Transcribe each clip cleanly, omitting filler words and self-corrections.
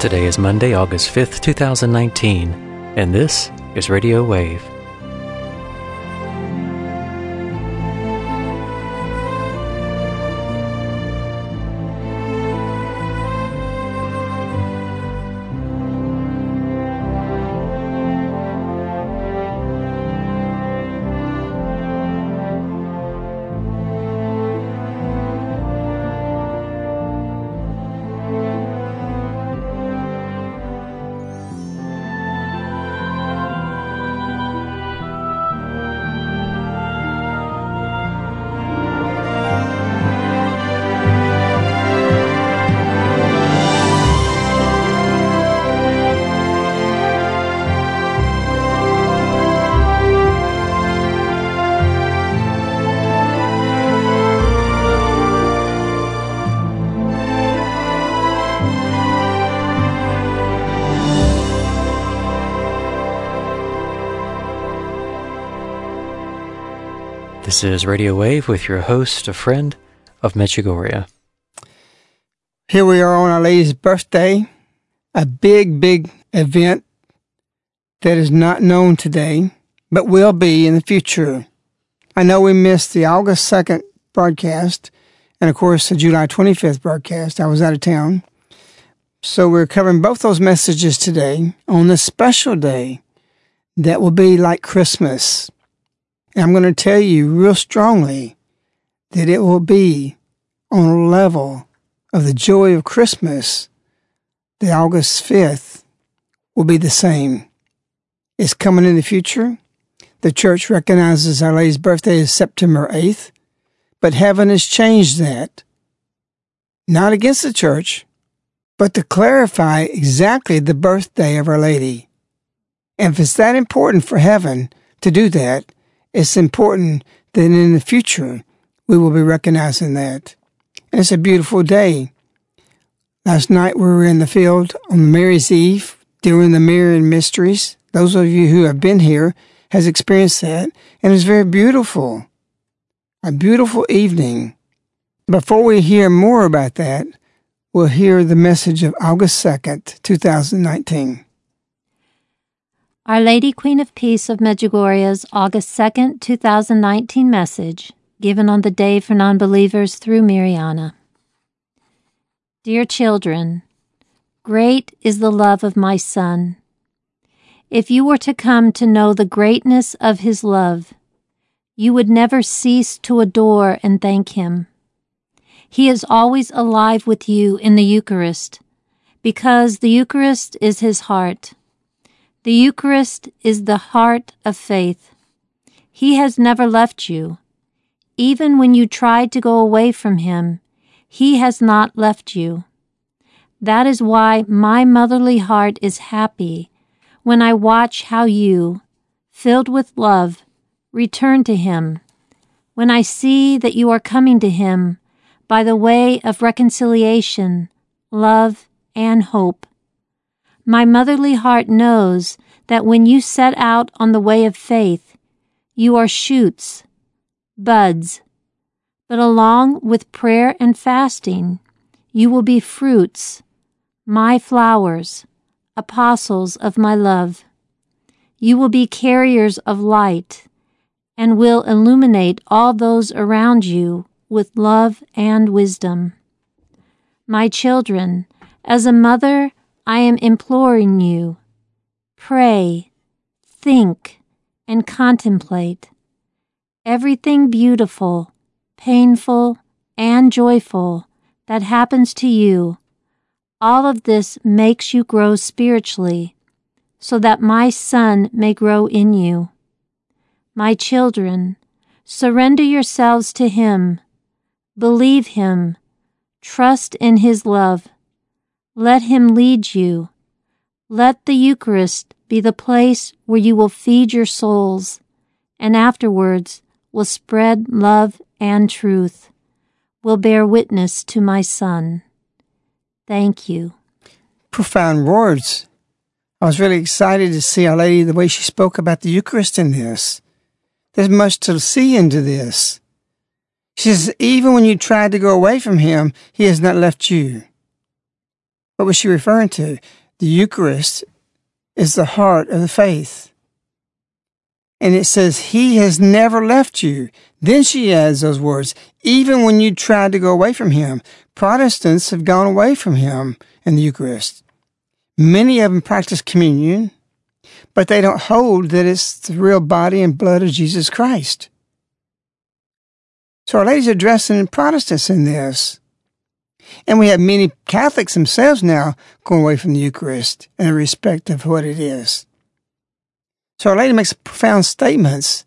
Today is Monday, August 5th, 2019, and this is Radio Wave. This is Radio Wave with your host, a friend of Medjugorje. Here we are on Our Lady's birthday, a big, big event that is not known today, but will be in the future. I know we missed the August 2nd broadcast, and of course the July 25th broadcast. I was out of town. So we're covering both those messages today on this special day that will be like Christmas. And I'm going to tell you real strongly that it will be on a level of the joy of Christmas. The August 5th will be the same. It's coming in the future. The church recognizes Our Lady's birthday as September 8th, but heaven has changed that. Not against the church, but to clarify exactly the birthday of Our Lady. And if it's that important for heaven to do that, it's important that in the future, we will be recognizing that. And it's a beautiful day. Last night, we were in the field on Mary's Eve, doing the Marian mysteries. Those of you who have been here has experienced that. And it's very beautiful. A beautiful evening. Before we hear more about that, we'll hear the message of August 2nd, 2019. Our Lady Queen of Peace of Medjugorje's August 2, 2019 message, given on the Day for Nonbelievers through Mirjana. Dear children, great is the love of my Son. If you were to come to know the greatness of His love, you would never cease to adore and thank Him. He is always alive with you in the Eucharist, because the Eucharist is His heart. The Eucharist is the heart of faith. He has never left you. Even when you tried to go away from Him, He has not left you. That is why my motherly heart is happy when I watch how you, filled with love, return to Him, when I see that you are coming to Him by the way of reconciliation, love, and hope. My motherly heart knows that when you set out on the way of faith, you are shoots, buds, but along with prayer and fasting, you will be fruits, my flowers, apostles of my love. You will be carriers of light and will illuminate all those around you with love and wisdom. My children, as a mother, I am imploring you, pray, think, and contemplate. Everything beautiful, painful, and joyful that happens to you, all of this makes you grow spiritually, so that my Son may grow in you. My children, surrender yourselves to Him, believe Him, trust in His love. Let Him lead you. Let the Eucharist be the place where you will feed your souls, and afterwards will spread love and truth, will bear witness to my Son. Thank you. Profound words. I was really excited to see Our Lady, the way she spoke about the Eucharist in this. There's much to see into this. She says, even when you tried to go away from Him, He has not left you. What was she referring to? The Eucharist is the heart of the faith. And it says, He has never left you. Then she adds those words, even when you tried to go away from Him. Protestants have gone away from Him in the Eucharist. Many of them practice communion, but they don't hold that it's the real body and blood of Jesus Christ. So Our Lady's addressing Protestants in this. And we have many Catholics themselves now going away from the Eucharist in respect of what it is. So Our Lady makes profound statements.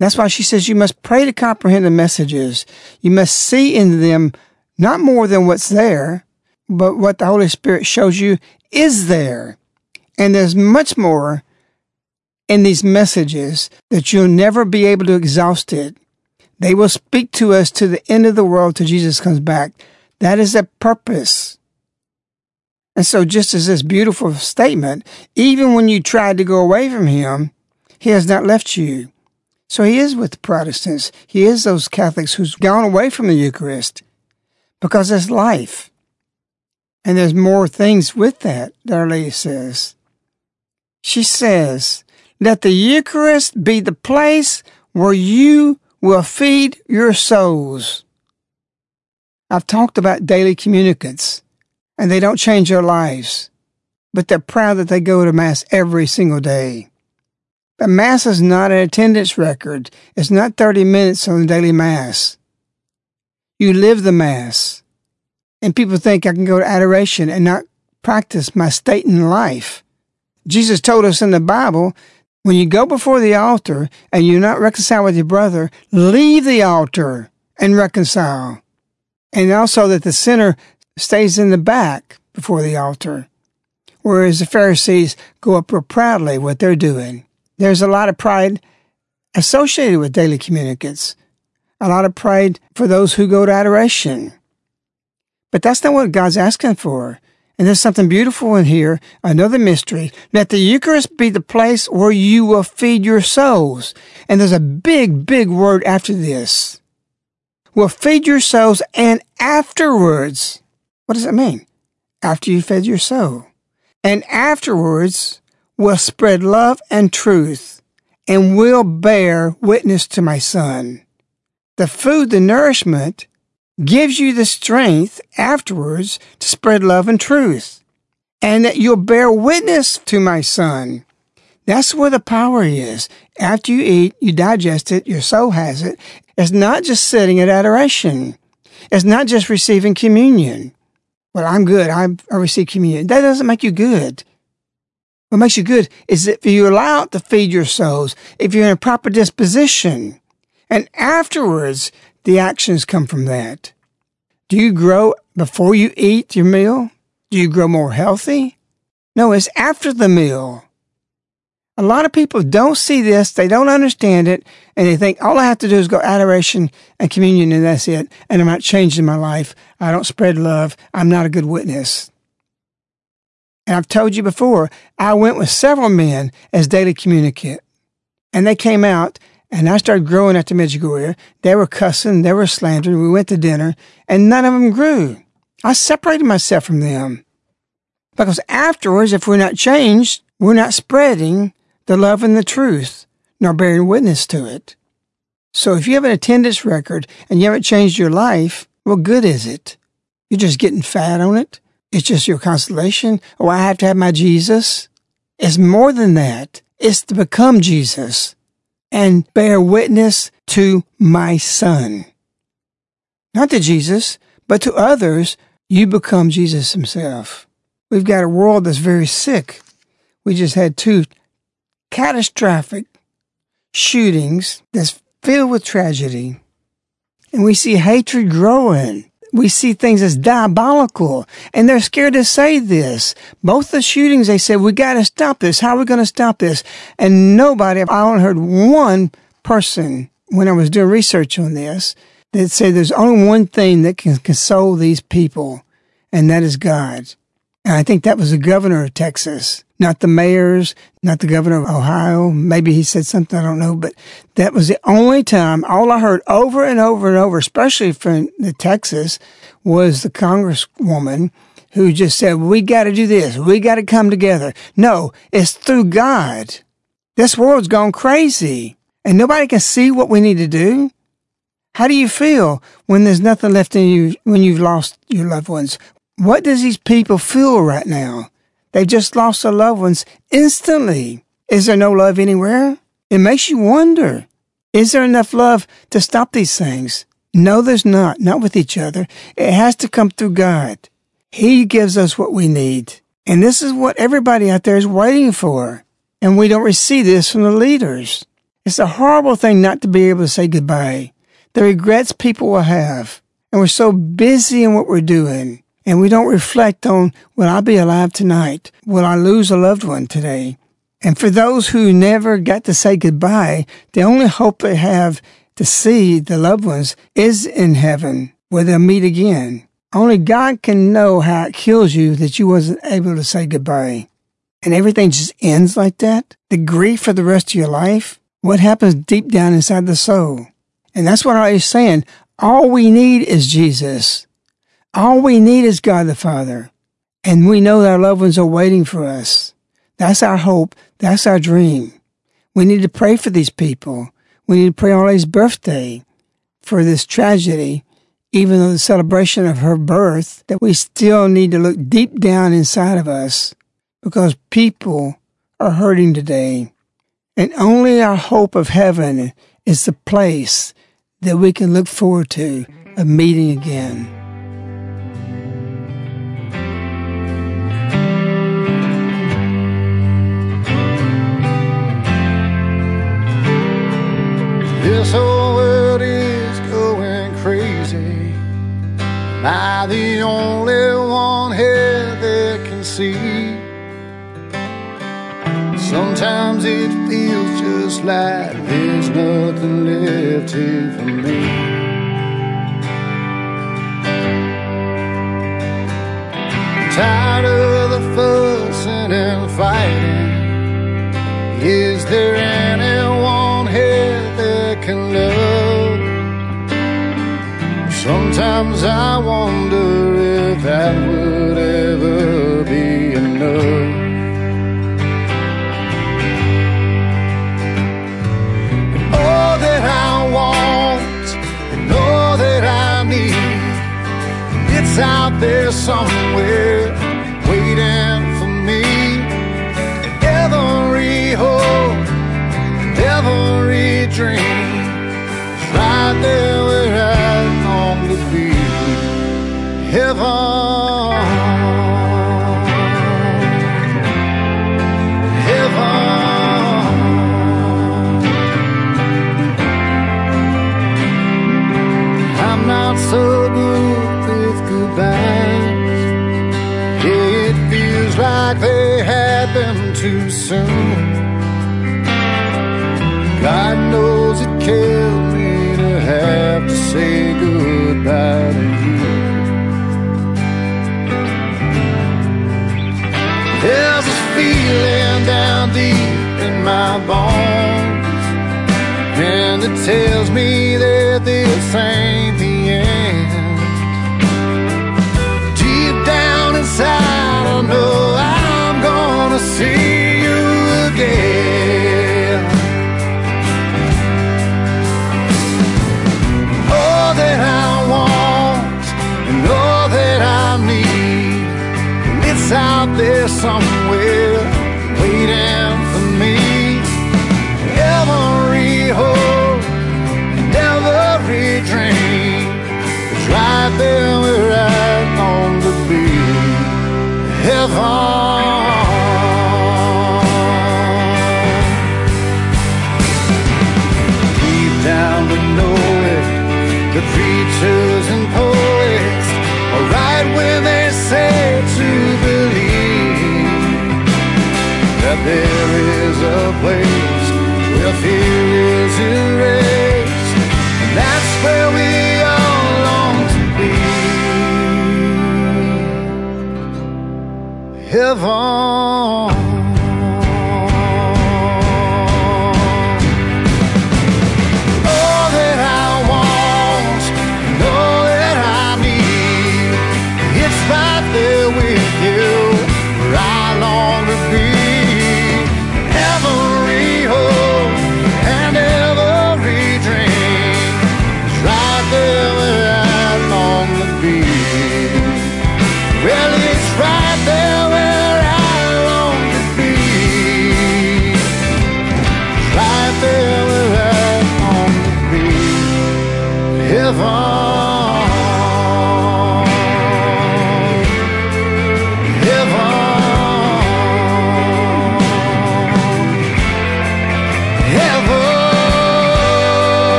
That's why she says you must pray to comprehend the messages. You must see in them not more than what's there, but what the Holy Spirit shows you is there. And there's much more in these messages that you'll never be able to exhaust it. They will speak to us to the end of the world till Jesus comes back. That is the purpose. And so just as this beautiful statement, even when you tried to go away from Him, He has not left you. So He is with the Protestants. He is those Catholics who's gone away from the Eucharist because it's life. And there's more things with that, Our Lady says. She says, let the Eucharist be the place where you will feed your souls. I've talked about daily communicants. And they don't change their lives, but they're proud that they go to Mass every single day. But Mass is not an attendance record. It's not 30 minutes on the daily Mass. You live the Mass. And people think I can go to adoration and not practice my state in life. Jesus told us in the Bible, when you go before the altar and you're not reconciled with your brother, leave the altar and reconcile. And also that the sinner stays in the back before the altar, whereas the Pharisees go up real proudly what they're doing. There's a lot of pride associated with daily communicants, a lot of pride for those who go to adoration. But that's not what God's asking for. And there's something beautiful in here, another mystery. Let the Eucharist be the place where you will feed your souls. And there's a big, big word after this. Will feed your souls and afterwards. What does it mean? After you fed your soul. And afterwards will spread love and truth and will bear witness to my Son. The food, the nourishment, gives you the strength afterwards to spread love and truth. And that you'll bear witness to my Son. That's where the power is. After you eat, you digest it, your soul has it. It's not just sitting at adoration. It's not just receiving communion. Well, I'm good. I receive communion. That doesn't make you good. What makes you good is if you allow it to feed your souls, if you're in a proper disposition. And afterwards, the actions come from that. Do you grow before you eat your meal? Do you grow more healthy? No, it's after the meal. A lot of people don't see this. They don't understand it. And they think, all I have to do is go adoration and communion and that's it. And I'm not changing my life. I don't spread love. I'm not a good witness. And I've told you before, I went with several men as daily communicant. And they came out and I started growing at the Medjugorje. They were cussing. They were slandering. We went to dinner and none of them grew. I separated myself from them. Because afterwards, if we're not changed, we're not spreading the love and the truth, nor bearing witness to it. So if you have an attendance record and you haven't changed your life, what good is it? You're just getting fat on it. It's just your consolation. Oh, I have to have my Jesus. It's more than that. It's to become Jesus and bear witness to my Son. Not to Jesus, but to others, you become Jesus Himself. We've got a world that's very sick. We just had two catastrophic shootings that's filled with tragedy. And we see hatred growing. We see things as diabolical. And they're scared to say this. Both the shootings, they said, we got to stop this. How are we going to stop this? And nobody, I only heard one person when I was doing research on this that said there's only one thing that can console these people, and that is God. And I think that was the governor of Texas, not the mayors, not the governor of Ohio. Maybe he said something, I don't know. But that was the only time, all I heard over and over and over, especially from Texas, was the congresswoman who just said, we got to do this. We got to come together. No, it's through God. This world's gone crazy and nobody can see what we need to do. How do you feel when there's nothing left in you, when you've lost your loved ones? What does these people feel right now? They've just lost their loved ones instantly. Is there no love anywhere? It makes you wonder. Is there enough love to stop these things? No, there's not. Not with each other. It has to come through God. He gives us what we need. And this is what everybody out there is waiting for. And we don't receive this from the leaders. It's a horrible thing not to be able to say goodbye. The regrets people will have. And we're so busy in what we're doing. And we don't reflect on, will I be alive tonight? Will I lose a loved one today? And for those who never got to say goodbye, the only hope they have to see the loved ones is in heaven, where they'll meet again. Only God can know how it kills you that you wasn't able to say goodbye. And everything just ends like that. The grief for the rest of your life, what happens deep down inside the soul. And that's what I was saying. All we need is Jesus. All we need is God the Father. And we know that our loved ones are waiting for us. That's our hope. That's our dream. We need to pray for these people. We need to pray on Our Lady's birthday for this tragedy, even though the celebration of her birth, that we still need to look deep down inside of us because people are hurting today. And only our hope of heaven is the place that we can look forward to a meeting again. This whole world is going crazy. Am I the only one here that can see? Sometimes it feels just like there's nothing left here for me. I'm tired of the fussing and fighting. Is there anyone here can love? Sometimes I wonder if that would ever be enough. All that I want and all that I need, it's out there somewhere waiting for me. Every hope, every dream, right there where I long to be, heaven, heaven. I'm not so good with goodbyes. Yeah, it feels like they had them too soon. God knows it kills have to say goodbye to you. There's a feeling down deep in my bones, and it tells me that this ain't the end. Deep down inside, I know I'm gonna see you again. That I want and all that I need, and it's out there somewhere waiting for me. Every hope and every dream is right there where I long to be, heaven. The preachers and poets are right when they say to believe that there is a place where fear is erased, and that's where we all long to be, heaven. There we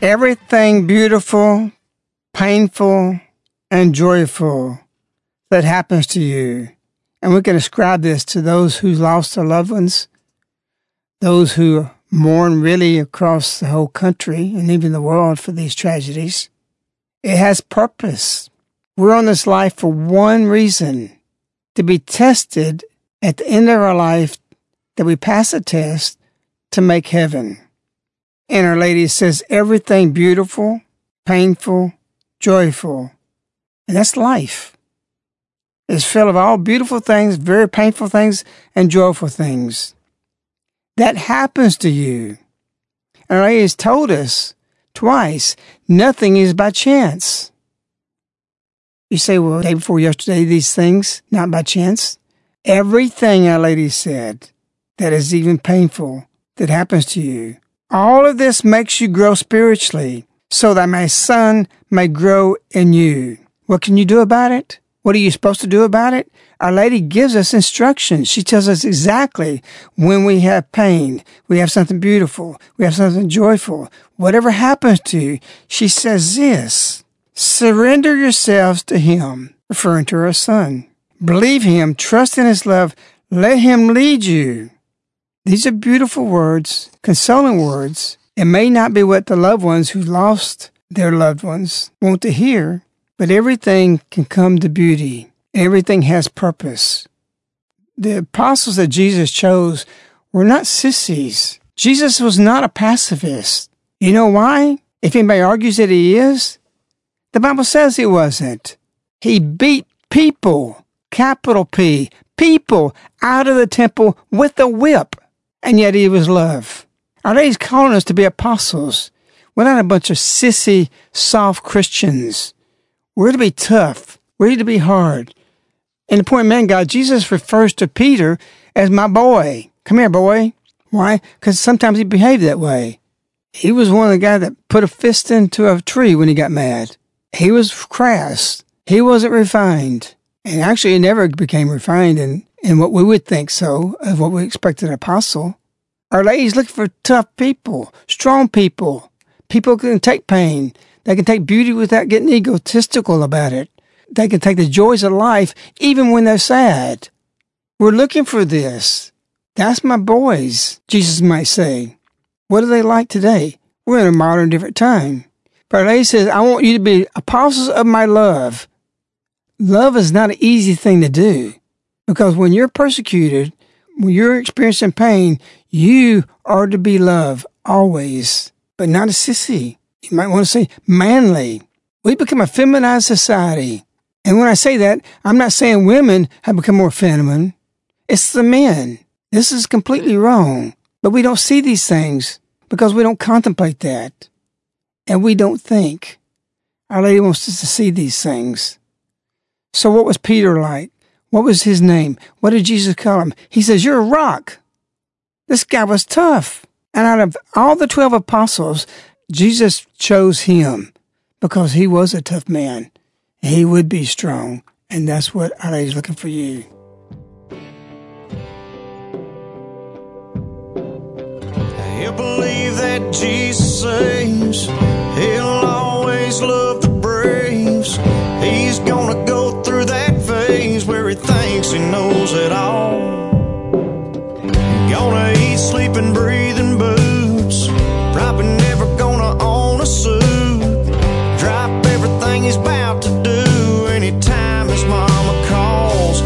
Everything beautiful, painful, and joyful that happens to you. And we can ascribe this to those who lost their loved ones, those who mourn really across the whole country and even the world for these tragedies. It has purpose. We're on this life for one reason, to be tested at the end of our life, that we pass a test to make heaven. And Our Lady says everything beautiful, painful, joyful. And that's life. It's full of all beautiful things, very painful things, and joyful things. That happens to you. And Our Lady has told us twice, nothing is by chance. You say, well, day before yesterday, these things, not by chance. Everything Our Lady said that is even painful that happens to you, all of this makes you grow spiritually, so that my son may grow in you. What can you do about it? What are you supposed to do about it? Our Lady gives us instructions. She tells us exactly when we have pain, we have something beautiful, we have something joyful. Whatever happens to you, she says this, surrender yourselves to him, referring to her son. Believe him, trust in his love, let him lead you. These are beautiful words, consoling words. It may not be what the loved ones who lost their loved ones want to hear, but everything can come to beauty. Everything has purpose. The apostles that Jesus chose were not sissies. Jesus was not a pacifist. You know why? If anybody argues that he is, the Bible says he wasn't. He beat people, capital P, people out of the temple with a whip. And yet he was love. Our Lady's calling us to be apostles. We're not a bunch of sissy, soft Christians. We're to be tough. We're to be hard. In the point of man, God, Jesus refers to Peter as my boy. Come here, boy. Why? Because sometimes he behaved that way. He was one of the guys that put a fist into a tree when he got mad. He was crass. He wasn't refined. And actually, he never became refined in what we would think so, of what we expected an apostle. Our Lady's looking for tough people, strong people, people who can take pain. They can take beauty without getting egotistical about it. They can take the joys of life even when they're sad. We're looking for this. That's my boys, Jesus might say. What are they like today? We're in a modern different time. But Our Lady says, I want you to be apostles of my love. Love is not an easy thing to do. Because when you're persecuted, when you're experiencing pain, you are to be loved always, but not a sissy. You might want to say manly. We become a feminized society. And when I say that, I'm not saying women have become more feminine. It's the men. This is completely wrong. But we don't see these things because we don't contemplate that. And we don't think. Our Lady wants us to see these things. So what was Peter like? What was his name? What did Jesus call him? He says, you're a rock. This guy was tough. And out of all the 12 apostles, Jesus chose him because he was a tough man. He would be strong. And that's what Our Lady's looking for you. You believe that Jesus saves. He'll always love the braves. He's gonna go through that phase where he thinks he knows it all. Gonna eat, sleep, and breathe in boots. Probably never gonna own a suit. Drop everything he's about to do anytime his mama calls.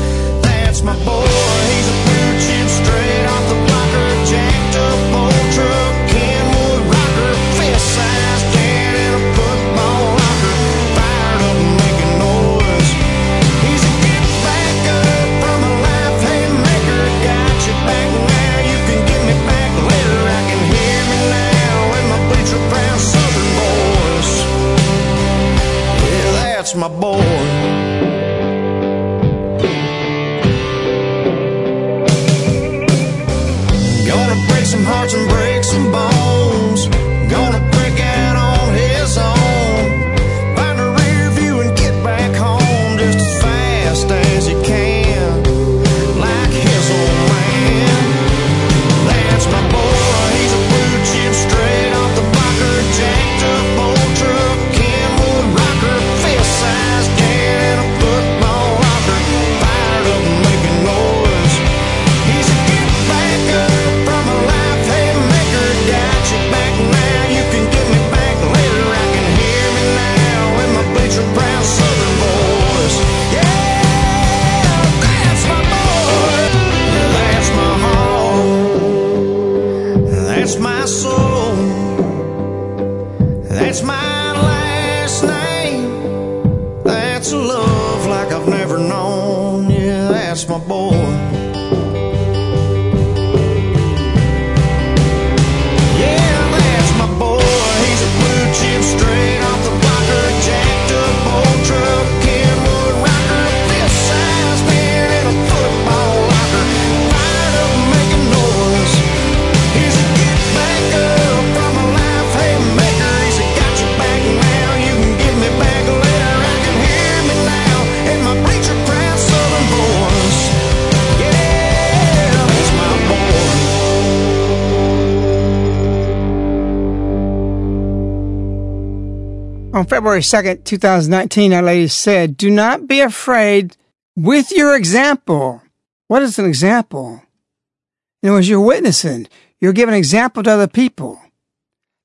on February 2nd, 2019, Our Lady said, "Do not be afraid with your example." What is an example? In other words, you're witnessing. You're giving an example to other people.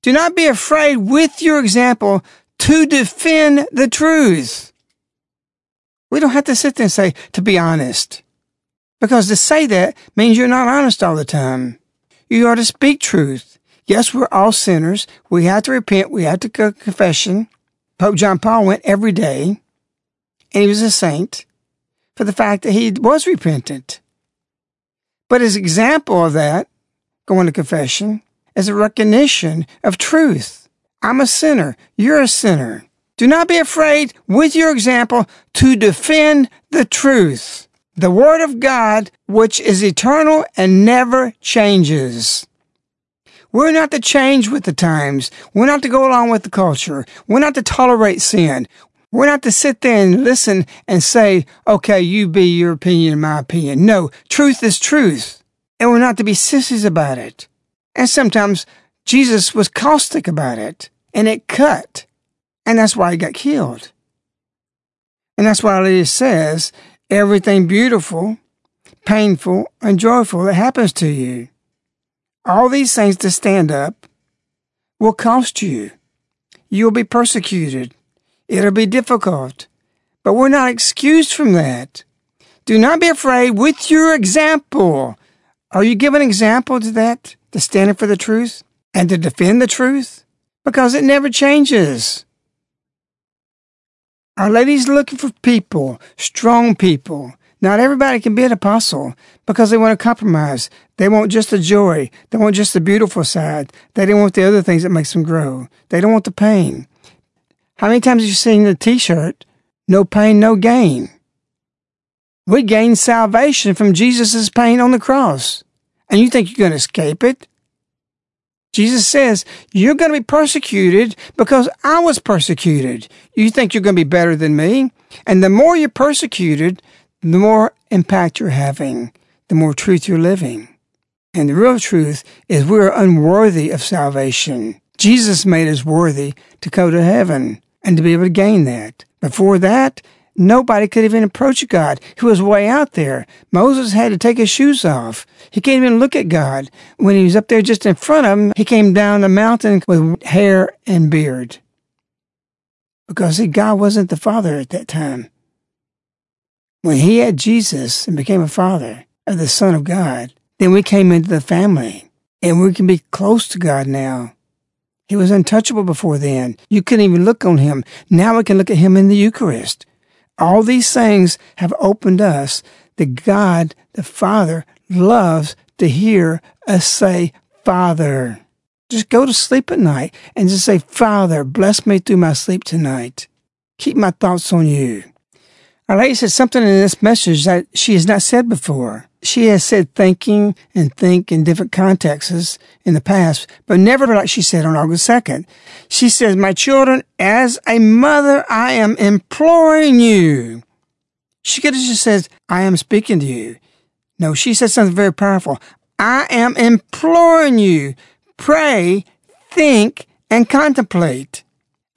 Do not be afraid with your example to defend the truth. We don't have to sit there and say, to be honest. Because to say that means you're not honest all the time. You are to speak truth. Yes, we're all sinners. We have to repent. We have to go to confession. Pope John Paul went every day, and he was a saint for the fact that he was repentant. But his example of that, going to confession, is a recognition of truth. I'm a sinner. You're a sinner. Do not be afraid with your example to defend the truth, the Word of God, which is eternal and never changes. We're not to change with the times. We're not to go along with the culture. We're not to tolerate sin. We're not to sit there and listen and say, okay, you be your opinion and my opinion. No, truth is truth. And we're not to be sissies about it. And sometimes Jesus was caustic about it, and it cut. And that's why he got killed. And that's why it says, everything beautiful, painful, and joyful that happens to you, all these things to stand up will cost you. You'll be persecuted. It'll be difficult. But we're not excused from that. Do not be afraid with your example. Are you giving an example to that, to stand up for the truth and to defend the truth? Because it never changes. Our Lady's looking for people, strong people. Not everybody can be an apostle because they want to compromise. They want just the joy. They want just the beautiful side. They don't want the other things that makes them grow. They don't want the pain. How many times have you seen the t-shirt, no pain, no gain? We gain salvation from Jesus' pain on the cross. And you think you're going to escape it? Jesus says, you're going to be persecuted because I was persecuted. You think you're going to be better than me? And the more you're persecuted, the more impact you're having, the more truth you're living. And the real truth is we're unworthy of salvation. Jesus made us worthy to go to heaven and to be able to gain that. Before that, nobody could even approach God, who was way out there. Moses had to take his shoes off. He can't even look at God. When he was up there just in front of him, he came down the mountain with hair and beard. Because, see, God wasn't the Father at that time. When he had Jesus and became a Father of the Son of God, then we came into the family, and we can be close to God now. He was untouchable before then. You couldn't even look on him. Now we can look at him in the Eucharist. All these things have opened us that God, the Father, loves to hear us say, Father. Just go to sleep at night and just say, Father, bless me through my sleep tonight. Keep my thoughts on you. Our Lady said something in this message that she has not said before. She has said thinking and think in different contexts in the past, but never like she said on August 2nd. She says, my children, as a mother, I am imploring you. She could have just said, I am speaking to you. No, she said something very powerful. I am imploring you. Pray, think, and contemplate.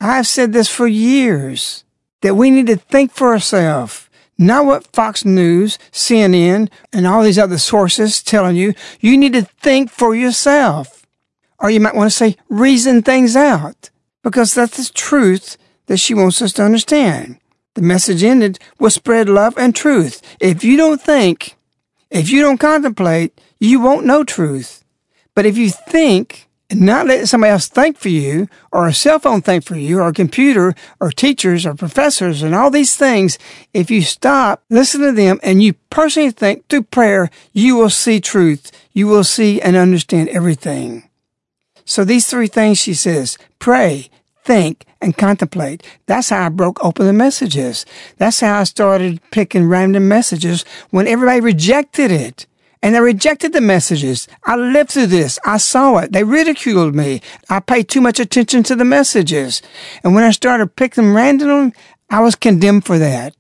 I've said this for years, that we need to think for ourselves. Not what Fox News, CNN, and all these other sources telling you. You need to think for yourself. Or you might want to say, reason things out. Because that's the truth that she wants us to understand. The message ended with spread love and truth. If you don't think, if you don't contemplate, you won't know truth. But if you think, and not let somebody else think for you, or a cell phone think for you, or a computer, or teachers, or professors, and all these things. If you stop, listen to them, and you personally think through prayer, you will see truth. You will see and understand everything. So these three things, she says, pray, think, and contemplate. That's how I broke open the messages. That's how I started picking random messages when everybody rejected it. And they rejected the messages. I lived through this. I saw it. They ridiculed me. I paid too much attention to the messages. And when I started picking them randomly, I was condemned for that.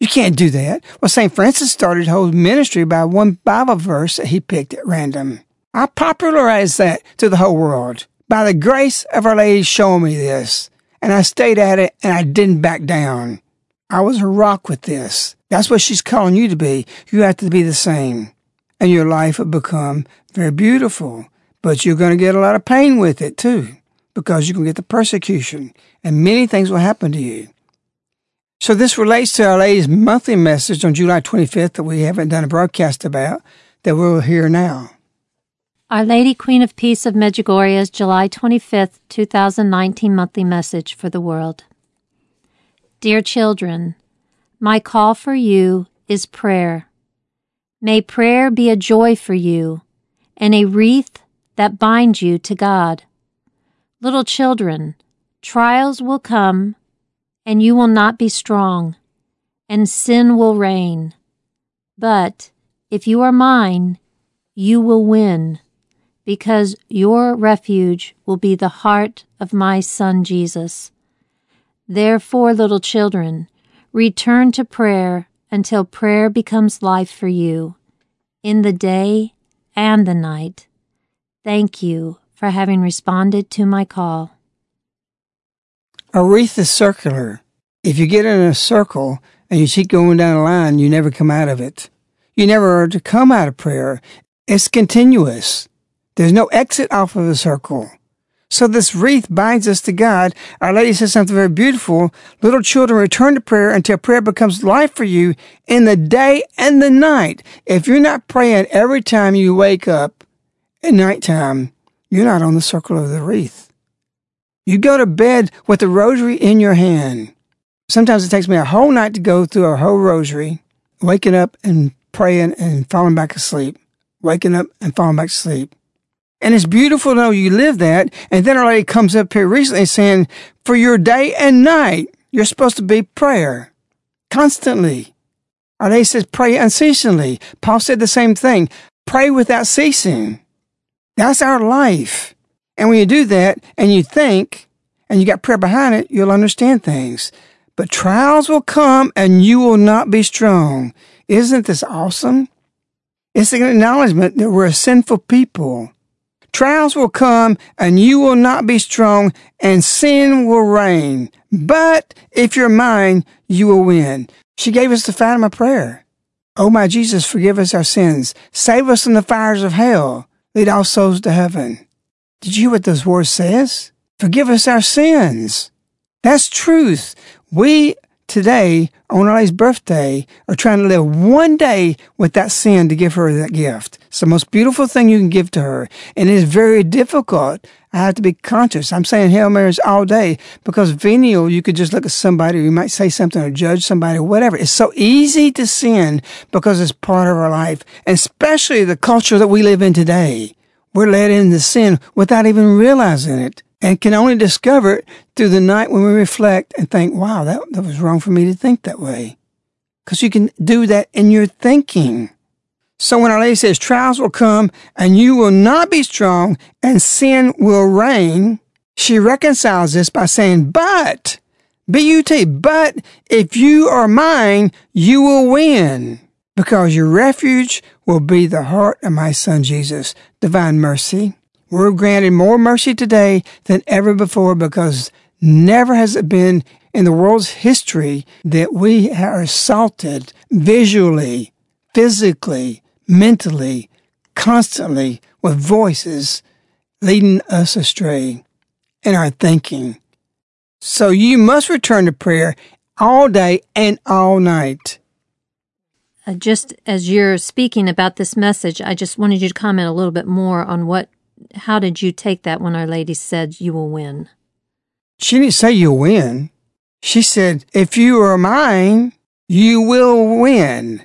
You can't do that. Well, St. Francis started his whole ministry by one Bible verse that he picked at random. I popularized that to the whole world. By the grace of Our Lady showing me this. And I stayed at it, and I didn't back down. I was a rock with this. That's what she's calling you to be. You have to be the same. And your life will become very beautiful. But you're going to get a lot of pain with it, too, because you're going to get the persecution, and many things will happen to you. So this relates to Our Lady's monthly message on July 25th that we haven't done a broadcast about, that we'll hear now. Our Lady Queen of Peace of Medjugorje's July 25th, 2019 monthly message for the world. Dear children, my call for you is prayer. May prayer be a joy for you and a wreath that binds you to God. Little children, trials will come, and you will not be strong, and sin will reign. But if you are mine, you will win, because your refuge will be the heart of my Son Jesus. Therefore, little children, return to prayer until prayer becomes life for you, in the day and the night. Thank you for having responded to my call. A wreath is circular. If you get in a circle and you keep going down a line, you never come out of it. You never are to come out of prayer. It's continuous. There's no exit off of a circle. So this wreath binds us to God. Our Lady says something very beautiful. Little children, return to prayer until prayer becomes life for you in the day and the night. If you're not praying every time you wake up at nighttime, you're not on the circle of the wreath. You go to bed with the rosary in your hand. Sometimes it takes me a whole night to go through a whole rosary, waking up and praying and falling back asleep, waking up and falling back asleep. And it's beautiful to know you live that. And then Our Lady comes up here recently saying, for your day and night, you're supposed to be prayer constantly. Our Lady says, pray unceasingly. Paul said the same thing. Pray without ceasing. That's our life. And when you do that and you think and you got prayer behind it, you'll understand things. But trials will come and you will not be strong. Isn't this awesome? It's an acknowledgement that we're a sinful people. Trials will come and you will not be strong, and sin will reign. But if you're mine, you will win. She gave us the Fatima prayer. Oh, my Jesus, forgive us our sins. Save us from the fires of hell. Lead all souls to heaven. Did you hear what those words says? Forgive us our sins. That's truth. We today, on Our Lady's birthday, are trying to live one day with that sin to give her that gift. It's the most beautiful thing you can give to her. And it is very difficult. I have to be conscious. I'm saying Hail Marys all day, because venial, you could just look at somebody, or you might say something or judge somebody or whatever. It's so easy to sin because it's part of our life, and especially the culture that we live in today. We're led into sin without even realizing it, and can only discover it through the night when we reflect and think, wow, that was wrong for me to think that way. Because you can do that in your thinking. So when Our Lady says trials will come and you will not be strong and sin will reign, she reconciles this by saying, but, B-U-T, but if you are mine, you will win, because your refuge will be the heart of my Son Jesus. Divine mercy. We're granted more mercy today than ever before, because never has it been in the world's history that we are assaulted visually, physically, mentally, constantly, with voices leading us astray in our thinking. So you must return to prayer all day and all night. Just as you're speaking about this message, I just wanted you to comment a little bit more on how did you take that when Our Lady said you will win? She didn't say you'll win. She said, if you are mine, you will win.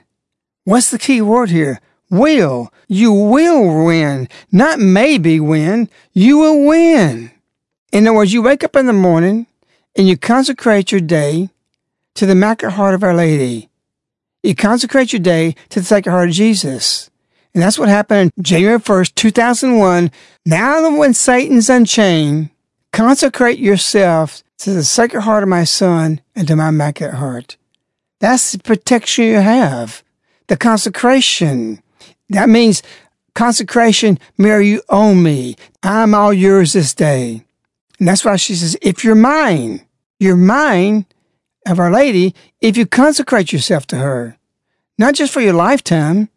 What's the key word here? Will. You will win. Not maybe win. You will win. In other words, you wake up in the morning and you consecrate your day to the Immaculate Heart of Our Lady. You consecrate your day to the Sacred Heart of Jesus. And that's what happened on January 1st, 2001. Now when Satan's unchained, consecrate yourself to the Sacred Heart of my Son and to my Immaculate Heart. That's the protection you have. The consecration. That means consecration, Mary, you own me. I'm all yours this day. And that's why she says, if you're mine of Our Lady, if you consecrate yourself to her, not just for your lifetime,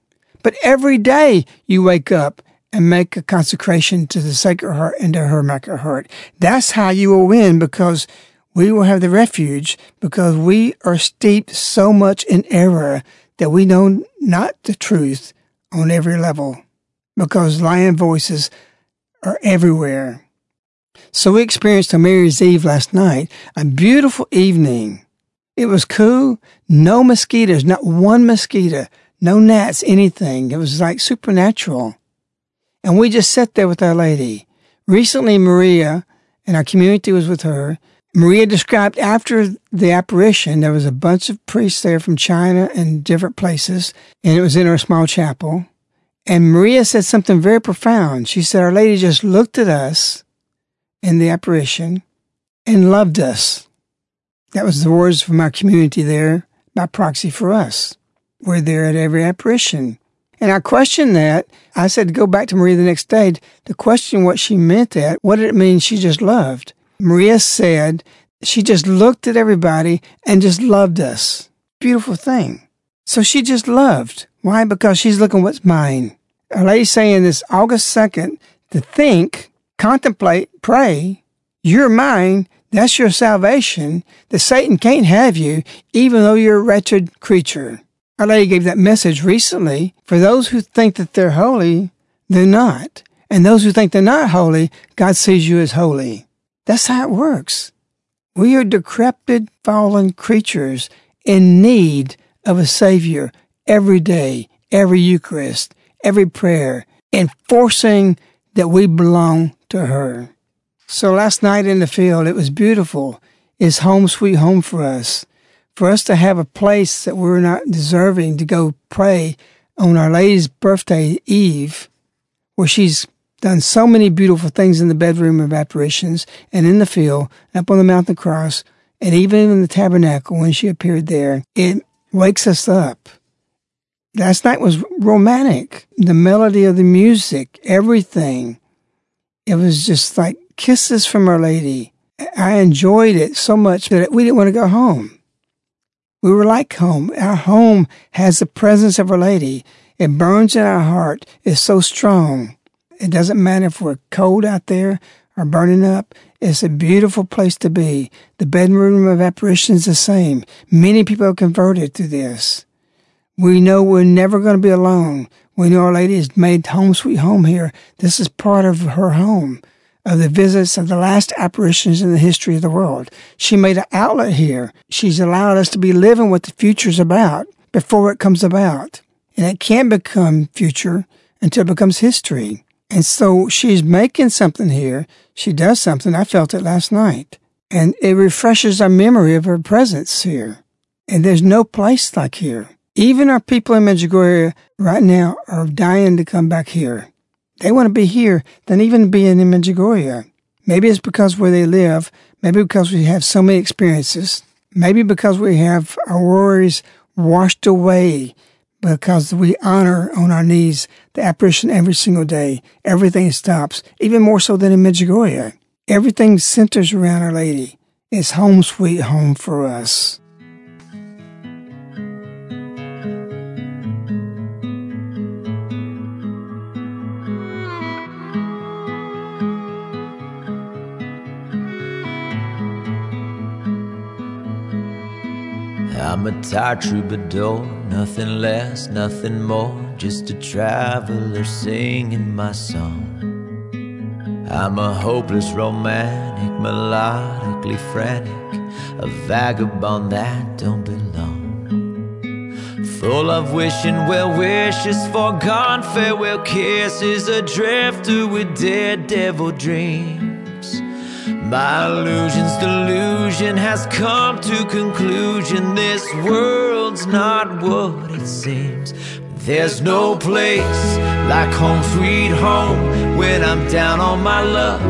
but every day you wake up and make a consecration to the Sacred Heart and to her Immaculate Heart. That's how you will win, because we will have the refuge, because we are steeped so much in error that we know not the truth on every level, because lying voices are everywhere. So we experienced on New Year's Eve last night a beautiful evening. It was cool, no mosquitoes, not one mosquito, no gnats, anything. It was like supernatural. And we just sat there with Our Lady. Recently, Maria, and our community was with her. Maria described after the apparition, there was a bunch of priests there from China and different places, and it was in her small chapel. And Maria said something very profound. She said, Our Lady just looked at us in the apparition and loved us. That was the words from our community there by proxy for us. We're there at every apparition. And I questioned that. I said to go back to Maria the next day to question what she meant that. What did it mean she just loved? Maria said she just looked at everybody and just loved us. Beautiful thing. So she just loved. Why? Because she's looking what's mine. Our Lady's saying this August 2nd to think, contemplate, pray. You're mine. That's your salvation. The Satan can't have you, even though you're a wretched creature. Our Lady gave that message recently. For those who think that they're holy, they're not. And those who think they're not holy, God sees you as holy. That's how it works. We are decrepit, fallen creatures in need of a Savior every day, every Eucharist, every prayer, enforcing that we belong to her. So last night in the field, it was beautiful. It's home sweet home for us. For us to have a place that we're not deserving to go pray on Our Lady's birthday eve, where she's done so many beautiful things in the bedroom of apparitions and in the field, up on the mountain cross, and even in the tabernacle when she appeared there, it wakes us up. Last night was romantic. The melody of the music, everything. It was just like kisses from Our Lady. I enjoyed it so much that we didn't want to go home. We were like home. Our home has the presence of Our Lady. It burns in our heart. It's so strong. It doesn't matter if we're cold out there or burning up. It's a beautiful place to be. The bedroom of apparitions is the same. Many people are converted through this. We know we're never going to be alone. We know Our Lady has made home sweet home here. This is part of her home, of the visits of the last apparitions in the history of the world. She made an outlet here. She's allowed us to be living what the future's about before it comes about. And it can't become future until it becomes history. And so she's making something here. She does something. I felt it last night. And it refreshes our memory of her presence here. And there's no place like here. Even our people in Medjugorje right now are dying to come back here. They want to be here than even being in Medjugorje. Maybe it's because where they live, maybe because we have so many experiences, maybe because we have our worries washed away because we honor on our knees the apparition every single day. Everything stops, even more so than in Medjugorje. Everything centers around Our Lady. It's home sweet home for us. I'm a tired troubadour, nothing less, nothing more, just a traveler singing my song. I'm a hopeless romantic, melodically frantic, a vagabond that don't belong. Full of wishing well wishes forgone, farewell kisses, adrifter with daredevil dreams. My illusion's delusion has come to conclusion. This world's not what it seems. There's no place like home sweet home. When I'm down on my luck,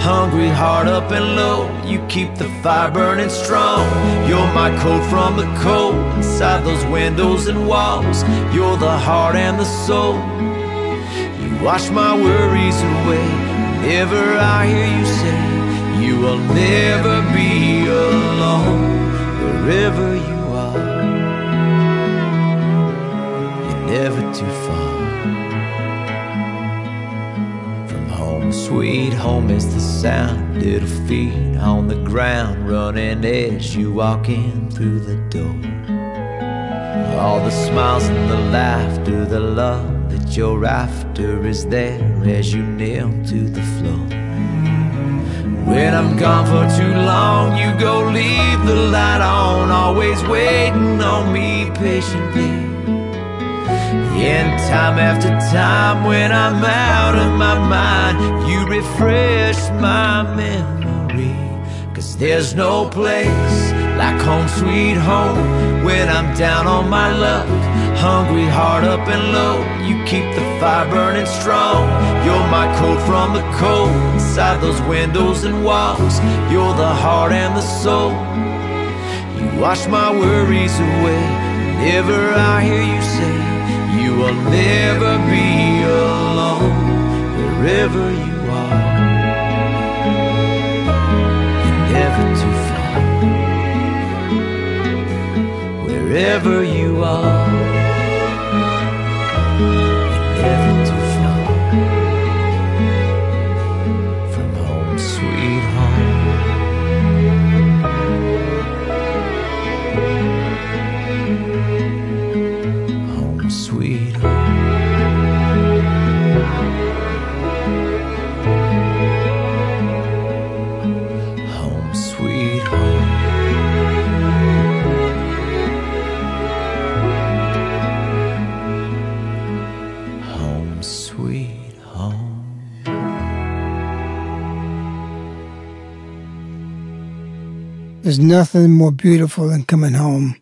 hungry, hard up and low, you keep the fire burning strong. You're my coat from the cold, inside those windows and walls. You're the heart and the soul. You wash my worries away. Whenever I hear you say, you are I'll never be alone wherever you are. You're never too far from home. Sweet home is the sound, little feet on the ground, running as you walk in through the door. All the smiles and the laughter, the love that you're after is there as you kneel to the floor. When I'm gone for too long, you go leave the light on, always waiting on me patiently. And time after time, when I'm out of my mind, you refresh my memory. 'Cause there's no place like home sweet home. When I'm down on my luck, hungry, heart up and low, you keep the fire burning strong. You're my coat from the cold, inside those windows and walls. You're the heart and the soul. You wash my worries away. Whenever I hear you say, you will never be alone wherever you are. You're never too far wherever you are. There's nothing more beautiful than coming home.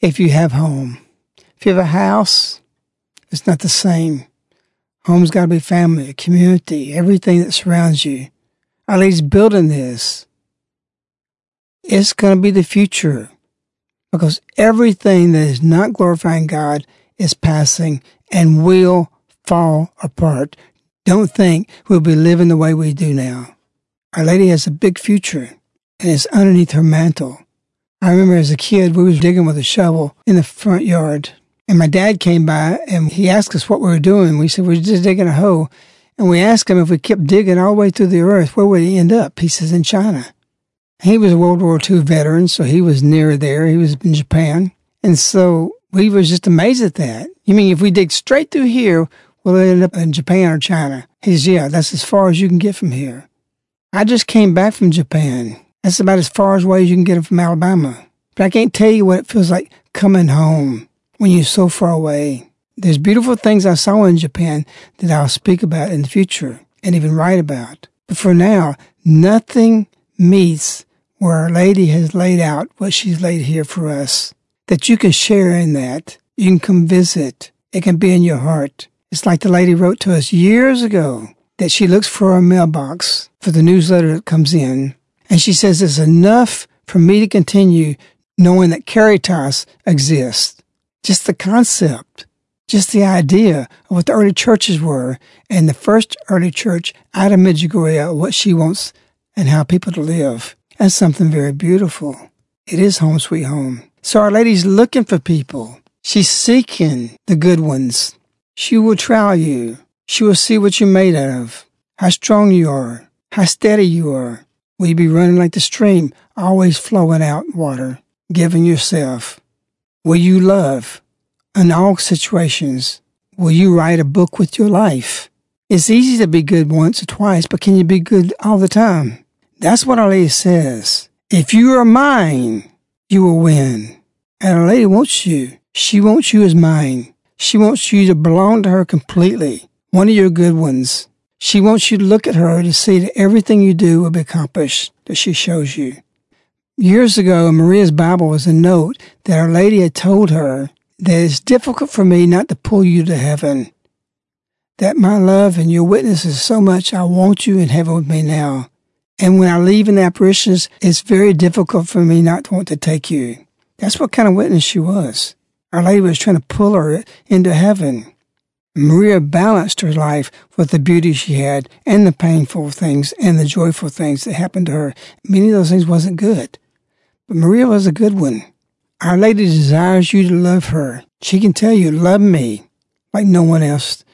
If you have home. If you have a house, it's not the same. Home's got to be family, community, everything that surrounds you. Our Lady's building this. It's going to be the future. Because everything that is not glorifying God is passing and will fall apart. Don't think we'll be living the way we do now. Our Lady has a big future. And it's underneath her mantle. I remember as a kid, we was digging with a shovel in the front yard. And my dad came by and he asked us what we were doing. We said, we're just digging a hole. And we asked him if we kept digging all the way through the earth, where would he end up? He says, in China. He was a World War II veteran, so he was near there. He was in Japan. And so we were just amazed at that. You mean if we dig straight through here, we'll end up in Japan or China? He says, yeah, that's as far as you can get from here. I just came back from Japan. That's about as far away as you can get it from Alabama. But I can't tell you what it feels like coming home when you're so far away. There's beautiful things I saw in Japan that I'll speak about in the future and even write about. But for now, nothing meets where Our Lady has laid out what she's laid here for us. That you can share in that. You can come visit. It can be in your heart. It's like the lady wrote to us years ago that she looks for our mailbox for the newsletter that comes in. And she says, it's enough for me to continue knowing that Caritas exists. Just the concept, just the idea of what the early churches were and the first early church out of Medjugorje, what she wants and how people to live. That's something very beautiful. It is home sweet home. So Our Lady's looking for people. She's seeking the good ones. She will trial you. She will see what you're made of, how strong you are, how steady you are. Will you be running like the stream, always flowing out water, giving yourself? Will you love in all situations? Will you write a book with your life? It's easy to be good once or twice, but can you be good all the time? That's what Our Lady says. If you are mine, you will win. And Our Lady wants you. She wants you as mine. She wants you to belong to her completely, one of your good ones. She wants you to look at her to see that everything you do will be accomplished that she shows you. Years ago, in Maria's Bible was a note that Our Lady had told her that it's difficult for me not to pull you to heaven, that my love and your witness is so much I want you in heaven with me now. And when I leave in the apparitions, it's very difficult for me not to want to take you. That's what kind of witness she was. Our Lady was trying to pull her into heaven. Maria balanced her life with the beauty she had and the painful things and the joyful things that happened to her. Many of those things wasn't good, but Maria was a good one. Our Lady desires you to love her. She can tell you, love me like no one else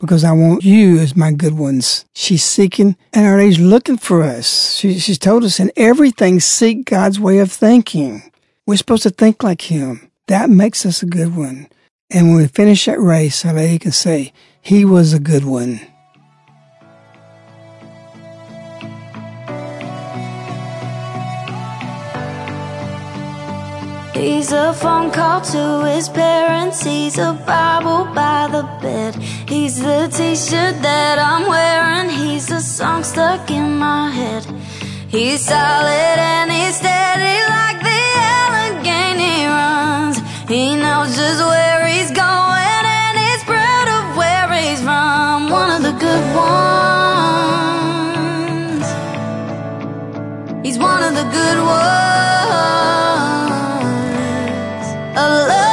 because I want you as my good ones. She's seeking, and Our Lady's looking for us. She's told us in everything, seek God's way of thinking. We're supposed to think like Him. That makes us a good one. And when we finish that race, Our Lady can say, He was a good one. He's a phone call to his parents. He's a Bible by the bed. He's the t-shirt that I'm wearing. He's a song stuck in my head. He's solid and he's steady like the Allegheny runs. He knows just where he's going and he's proud of where he's from. One of the good ones. He's one of the good ones. I love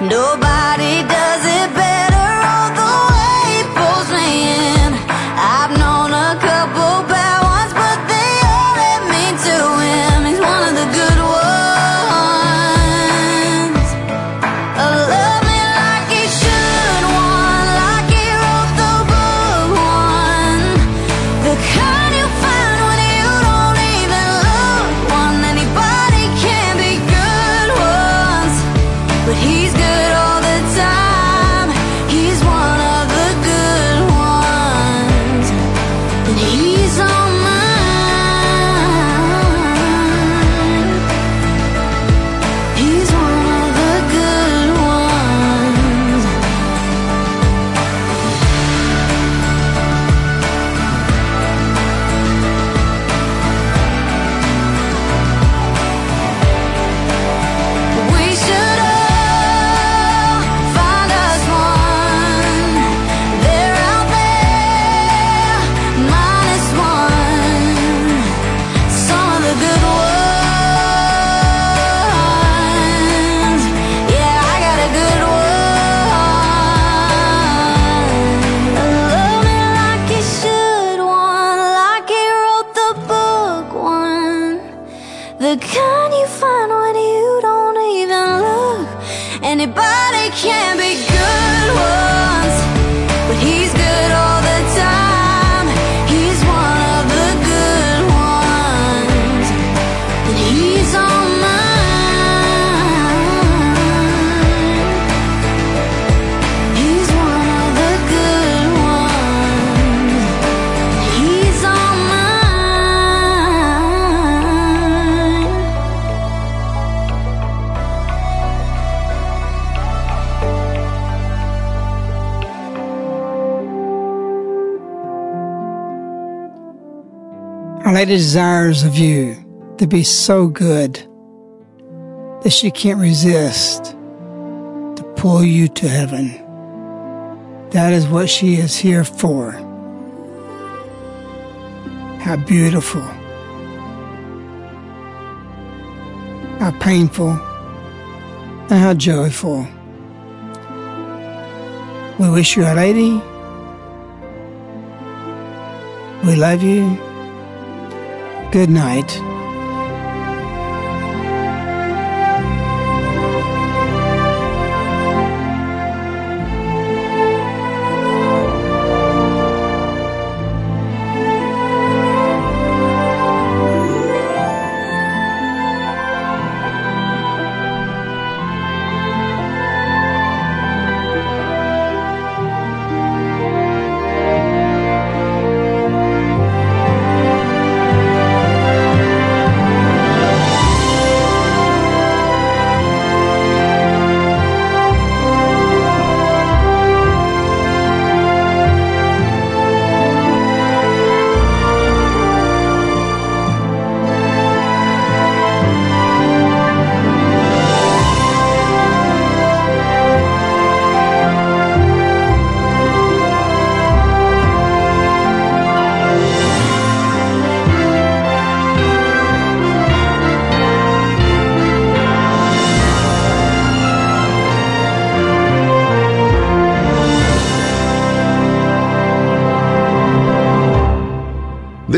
nobody does it better, all the way he pulls me in. I've known a couple bad ones, but they all let me to him. He's one of the good ones. I love me like he should, one like he wrote the book, one the kind you find when you don't even look. One anybody can be good ones, but he's good. Our Lady desires of you to be so good that she can't resist to pull you to heaven. That is what she is here for. How beautiful, how painful, and how joyful. We wish you, Our Lady. We love you. Good night.